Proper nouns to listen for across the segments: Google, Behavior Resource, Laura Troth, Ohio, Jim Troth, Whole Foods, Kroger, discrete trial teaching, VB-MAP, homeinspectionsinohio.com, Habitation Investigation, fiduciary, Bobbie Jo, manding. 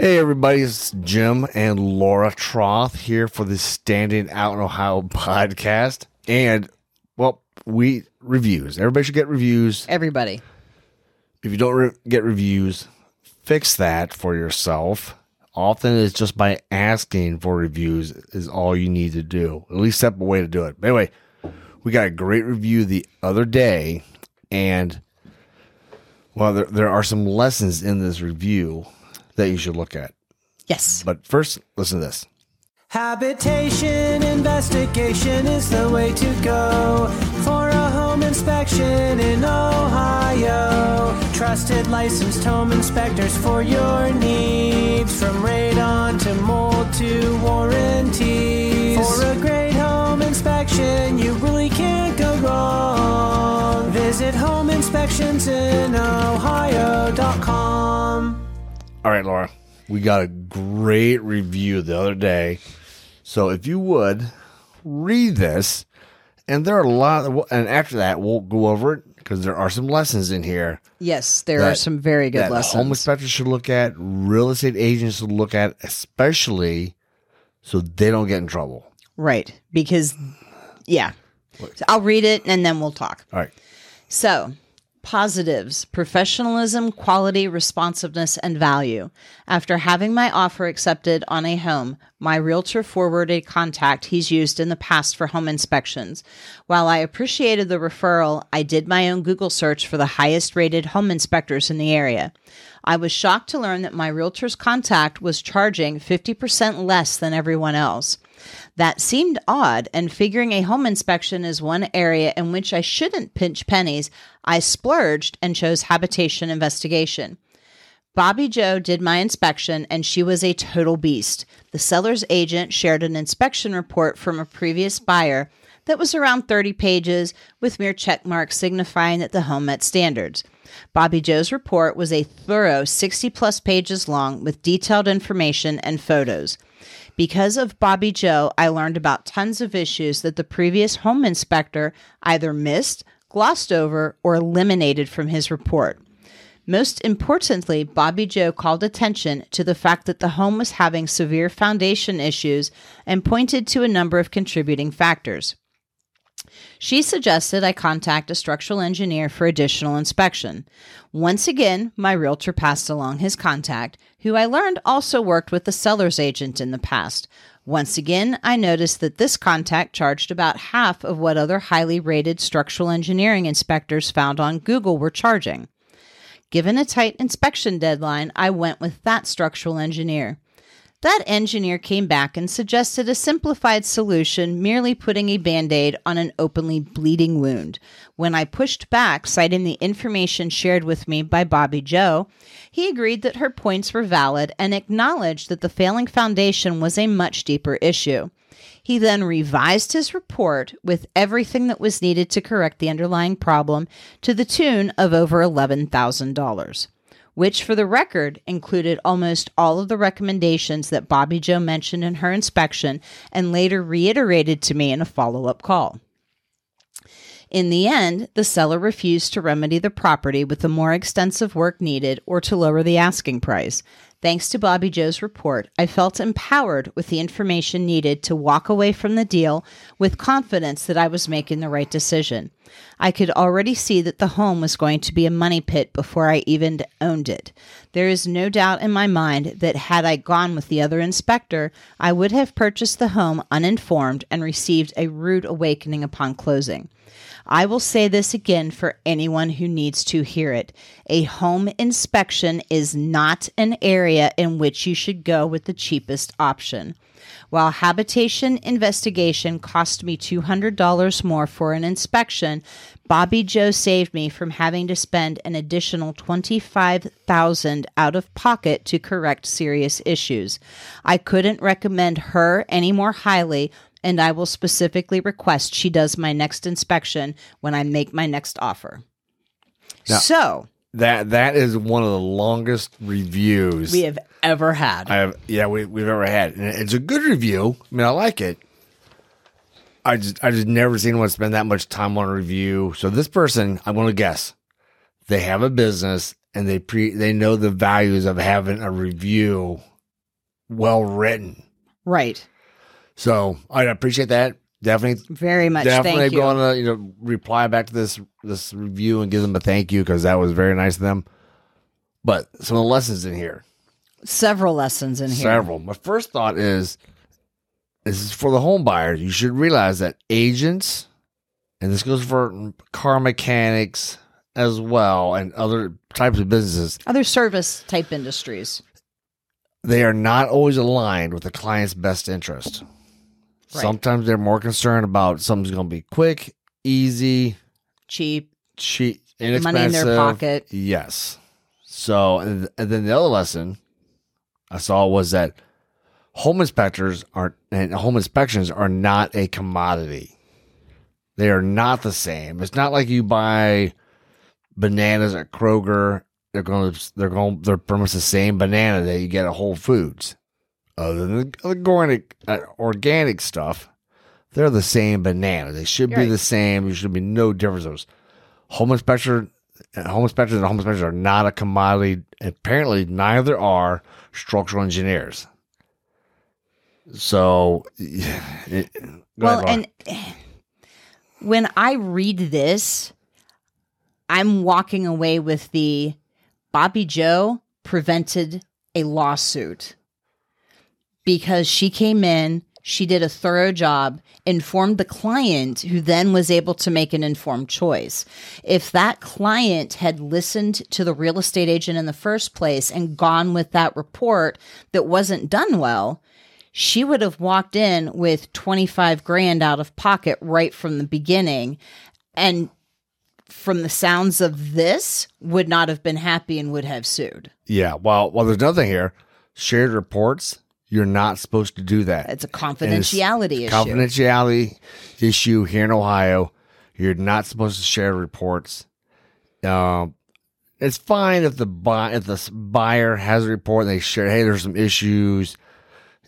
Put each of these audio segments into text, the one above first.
Hey everybody, it's Jim and Laura Troth here for the Standing Out in Ohio podcast. And, well, we reviews. Everybody should get reviews. Everybody. If you don't get reviews, fix that for yourself. Often it's just by asking for reviews is all you need to do. At least that's a way to do it. But anyway, we got a great review the other day. And, well, there are some lessons in this review that you should look at. Yes. But first, listen to this. Habitation investigation is the way to go for a home inspection in Ohio. Trusted licensed home inspectors for your needs, from radon to mold to warranties. For a great home inspection, you really can't go wrong. Visit homeinspectionsinohio.com. All right, Laura, we got a great review the other day. So if you would read this, and there are a lot, and after that, we'll go over it because there are some lessons in here. Yes, there are some very good lessons. Home inspectors should look at, real estate agents should look at, especially so they don't get in trouble. Right. Because, yeah. So I'll read it and then we'll talk. All right. So. Positives, professionalism, quality, responsiveness, and value. After having my offer accepted on a home, my realtor forwarded contact he's used in the past for home inspections. While I appreciated the referral, I did my own Google search for the highest rated home inspectors in the area. I was shocked to learn that my realtor's contact was charging 50% less than everyone else. That seemed odd, and figuring a home inspection is one area in which I shouldn't pinch pennies, I splurged and chose Habitation Investigation. Bobbie Jo did my inspection, and she was a total beast. The seller's agent shared an inspection report from a previous buyer that was around 30 pages with mere check marks signifying that the home met standards. Bobbie Jo's report was a thorough 60-plus pages long with detailed information and photos. Because of Bobbie Jo, I learned about tons of issues that the previous home inspector either missed, glossed over, or eliminated from his report. Most importantly, Bobbie Jo called attention to the fact that the home was having severe foundation issues and pointed to a number of contributing factors. She suggested I contact a structural engineer for additional inspection. Once again, my realtor passed along his contact, who I learned also worked with the seller's agent in the past. Once again, I noticed that this contact charged about half of what other highly rated structural engineering inspectors found on Google were charging. Given a tight inspection deadline, I went with that structural engineer. That engineer came back and suggested a simplified solution, merely putting a Band-Aid on an openly bleeding wound. When I pushed back, citing the information shared with me by Bobbie Jo, he agreed that her points were valid and acknowledged that the failing foundation was a much deeper issue. He then revised his report with everything that was needed to correct the underlying problem to the tune of over $11,000. Which, for the record, included almost all of the recommendations that Bobbie Jo mentioned in her inspection and later reiterated to me in a follow-up call. In the end, the seller refused to remedy the property with the more extensive work needed or to lower the asking price. Thanks to Bobbie Jo's report, I felt empowered with the information needed to walk away from the deal with confidence that I was making the right decision. I could already see that the home was going to be a money pit before I even owned it. There is no doubt in my mind that had I gone with the other inspector, I would have purchased the home uninformed and received a rude awakening upon closing. I will say this again for anyone who needs to hear it. A home inspection is not an area in which you should go with the cheapest option. While Habitation Investigation cost me $200 more for an inspection, 2007, Bobbie Jo saved me from having to spend an additional $25,000 out of pocket to correct serious issues. I couldn't recommend her any more highly, and I will specifically request she does my next inspection when I make my next offer. Now, so that is one of the longest reviews we have ever had. We've ever had, and it's a good review. I mean, I like it. I just never seen anyone spend that much time on a review. So this person, I want to guess, they have a business and they know the values of having a review well written. Right. So I appreciate that. Definitely, very much. Definitely going to reply back to this review and give them a thank you, because that was very nice of them. But some of the lessons in here. Several lessons in here. Several. My first thought is, this is for the home buyers. You should realize that agents, and this goes for car mechanics as well, and other types of businesses, other service type industries, they are not always aligned with the client's best interest. Right. Sometimes they're more concerned about something's going to be quick, easy, cheap, inexpensive, money in their pocket. Yes. So, and then the other lesson I saw was that home inspections are not a commodity. They are not the same. It's not like you buy bananas at Kroger. They're pretty much the same banana that you get at Whole Foods. Other than the organic stuff, they're the same banana. They should be the same. There should be no differences. Home inspectors are not a commodity. Apparently, neither are structural engineers. So, when I read this, I'm walking away with the Bobbie Jo prevented a lawsuit. Because she came in, she did a thorough job, informed the client, who then was able to make an informed choice. If that client had listened to the real estate agent in the first place and gone with that report that wasn't done well, she would have walked in with $25,000 out of pocket right from the beginning, and from the sounds of this, would not have been happy and would have sued. Yeah, well, there's another thing here. Shared reports. You're not supposed to do that. It's a confidentiality issue. Confidentiality issue here in Ohio. You're not supposed to share reports. It's fine if the buyer has a report and they share, hey, there's some issues,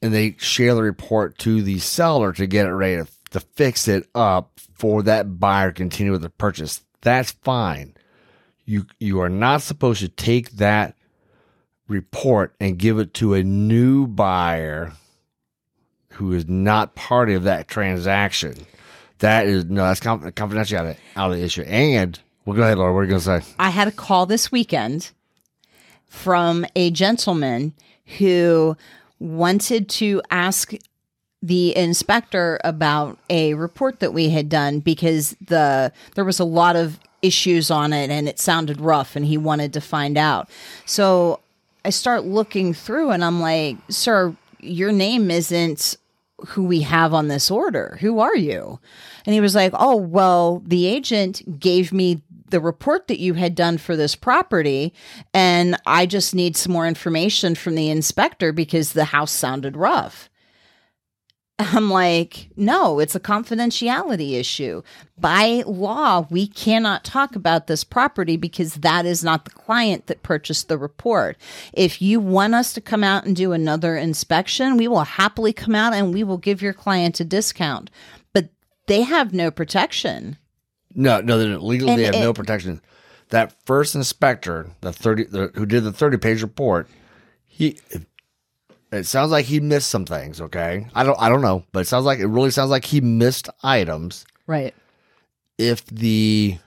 and they share the report to the seller to get it ready to fix it up for that buyer to continue with the purchase. That's fine. You are not supposed to take that report and give it to a new buyer who is not party of that transaction. That's confidentiality out of the issue. And well, go ahead, Laura. What are you going to say? I had a call this weekend from a gentleman who wanted to ask the inspector about a report that we had done, because there was a lot of issues on it and it sounded rough, and he wanted to find out. So I start looking through and I'm like, sir, your name isn't who we have on this order. Who are you? And he was like, oh, well, the agent gave me the report that you had done for this property, and I just need some more information from the inspector because the house sounded rough. I'm like, no, it's a confidentiality issue. By law, we cannot talk about this property because that is not the client that purchased the report. If you want us to come out and do another inspection, we will happily come out and we will give your client a discount. But they have no protection. No, they're not legal. And they have no protection. That first inspector, who did the 30-page report, it sounds like he missed some things, okay? I don't know, but it really sounds like he missed items. Right. If the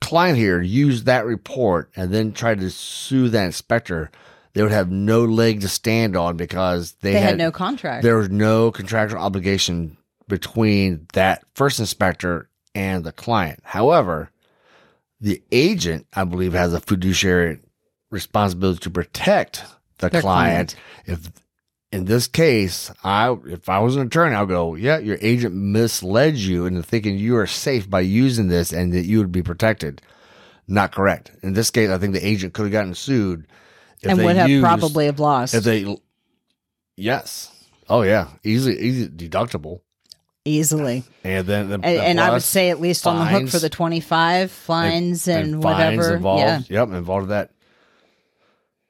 client here used that report and then tried to sue that inspector, they would have no leg to stand on, because they had no contract. There was no contractual obligation between that first inspector and the client. However, the agent, I believe, has a fiduciary responsibility to protect the client. If in this case, if I was an attorney, I'll go, yeah, your agent misled you into thinking you are safe by using this and that you would be protected. Not correct. In this case, I think the agent could have gotten sued. And would have probably have lost. Yes. Oh, yeah. Easily deductible. Easily. And then I would say at least fines, on the hook for the 25 fines and whatever. Fines involved. Yeah. Yep, involved that.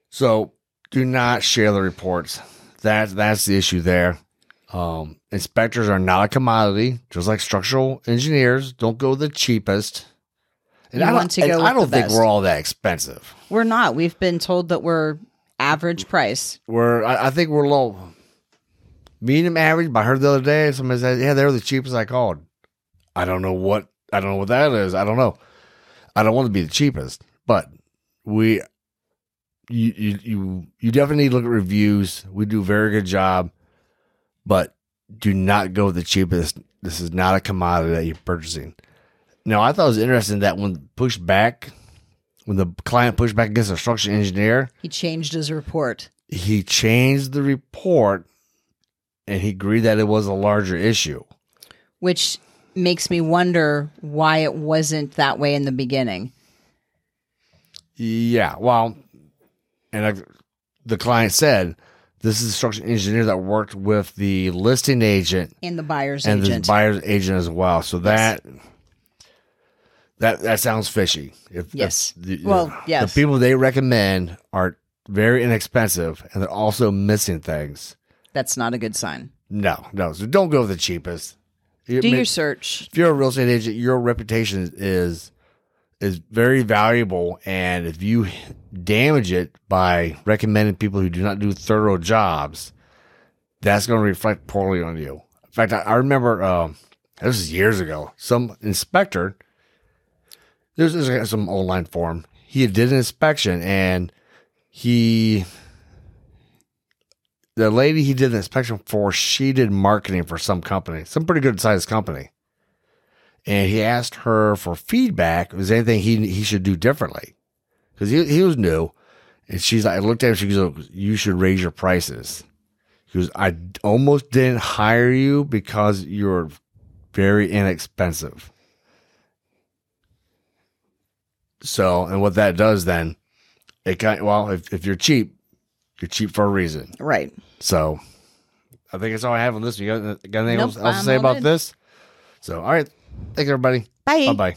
So do not share the reports. That's the issue there. Inspectors are not a commodity, just like structural engineers. Don't go the cheapest. I don't think we're all that expensive. We're not. We've been told that we're average price. I think we're low. Medium average. But I heard the other day somebody said, yeah, they're the cheapest I called. I don't know what that is. I don't know. I don't want to be the cheapest. But you definitely need to look at reviews. We do a very good job, but do not go with the cheapest. This is not a commodity that you're purchasing. Now, I thought it was interesting that when the client pushed back against a structural engineer, he changed his report. He changed the report, and he agreed that it was a larger issue. Which makes me wonder why it wasn't that way in the beginning. Yeah, well, the client said, this is a structural engineer that worked with the listing agent. And the buyer's agent. And the buyer's agent as well. So That sounds fishy. The people they recommend are very inexpensive, and they're also missing things. That's not a good sign. No. So don't go with the cheapest. Your search. If you're a real estate agent, your reputation is very valuable, and if you damage it by recommending people who do not do thorough jobs, that's going to reflect poorly on you. In fact, I remember this is years ago. Some inspector. There's some online form. He did an inspection, and the lady he did an inspection for, she did marketing for some company, some pretty good sized company. And he asked her for feedback. Was there anything he should do differently? Because he was new, and she's like, I looked at him. She goes, "You should raise your prices." She goes, "I almost didn't hire you because you're very inexpensive." So, and what that does then, if you're cheap for a reason. Right. So, I think that's all I have on this. You got anything else to say about this? So, all right. Thanks, everybody. Bye. Bye-bye.